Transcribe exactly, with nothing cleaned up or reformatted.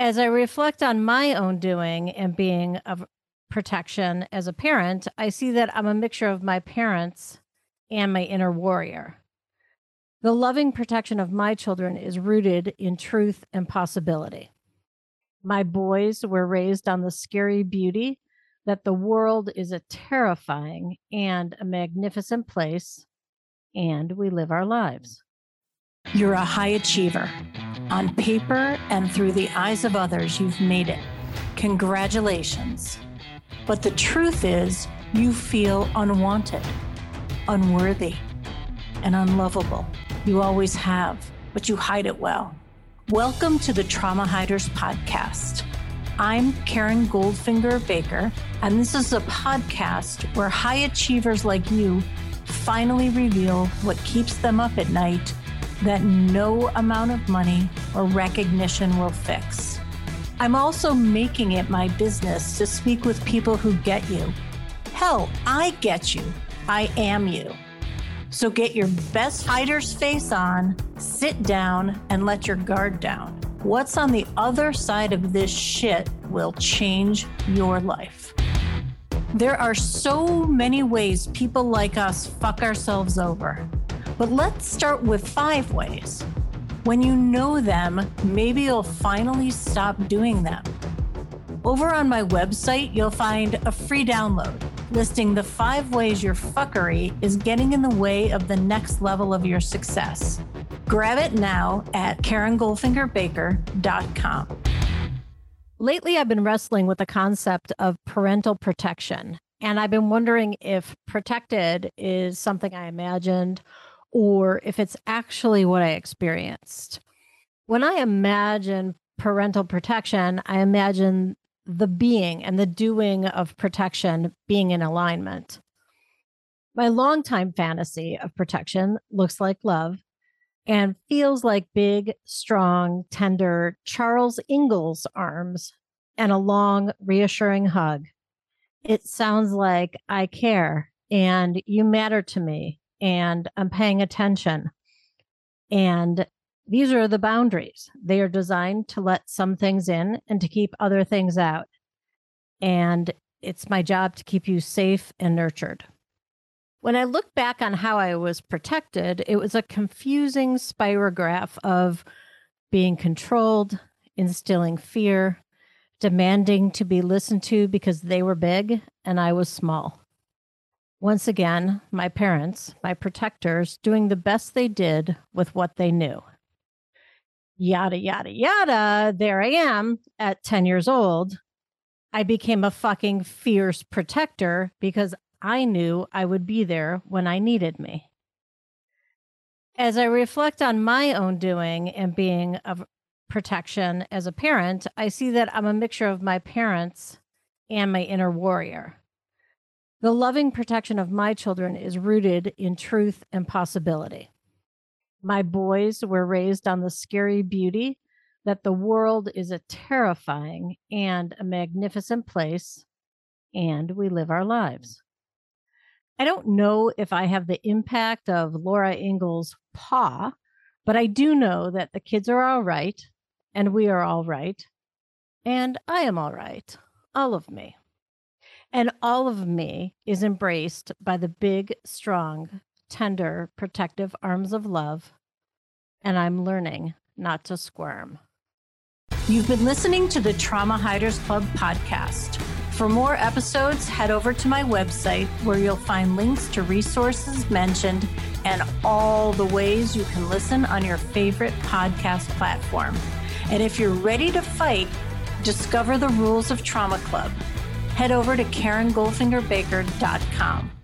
as I reflect on my own doing and being of protection as a parent, I see that I'm a mixture of my parents and my inner warrior. The loving protection of my children is rooted in truth and possibility. My boys were raised on the scary beauty that the world is a terrifying and a magnificent place, and we live our lives. You're a high achiever. On paper and through the eyes of others, you've made it. Congratulations. But the truth is, you feel unwanted, unworthy, and unlovable. You always have, but you hide it well. Welcome to the Trauma Hiders Podcast. I'm Karen Goldfinger Baker, and this is a podcast where high achievers like you finally reveal what keeps them up at night that no amount of money or recognition will fix. I'm also making it my business to speak with people who get you. Hell, I get you. I am you. So get your best hider's face on, sit down, and let your guard down. What's on the other side of this shit will change your life. There are so many ways people like us fuck ourselves over, but let's start with five ways. When you know them, maybe you'll finally stop doing them. Over on my website, you'll find a free download listing the five ways your fuckery is getting in the way of the next level of your success. Grab it now at karen goldfinger baker dot com. Lately, I've been wrestling with the concept of parental protection, and I've been wondering if protected is something I imagined or if it's actually what I experienced. When I imagine parental protection, I imagine the being and the doing of protection being in alignment. My longtime fantasy of protection looks like love and feels like big, strong, tender Charles Ingalls arms and a long, reassuring hug. It sounds like I care and you matter to me and I'm paying attention. And these are the boundaries. They are designed to let some things in and to keep other things out. And it's my job to keep you safe and nurtured. When I look back on how I was protected, it was a confusing spirograph of being controlled, instilling fear, demanding to be listened to because they were big and I was small. Once again, my parents, my protectors, doing the best they did with what they knew. Yada, yada, yada, there I am at ten years old. I became a fucking fierce protector because I knew I would be there when I needed me. As I reflect on my own doing and being of protection as a parent, I see that I'm a mixture of my parents and my inner warrior. The loving protection of my children is rooted in truth and possibility. My boys were raised on the scary beauty that the world is a terrifying and a magnificent place, and we live our lives. I don't know if I have the impact of Laura Ingalls' paw, but I do know that the kids are all right, and we are all right, and I am all right, all of me. And all of me is embraced by the big, strong, tender, protective arms of love. And I'm learning not to squirm. You've been listening to the Trauma Hiders Club podcast. For more episodes, head over to my website where you'll find links to resources mentioned and all the ways you can listen on your favorite podcast platform. And if you're ready to fight, discover the rules of Trauma Club. Head over to karen goldfinger baker dot com.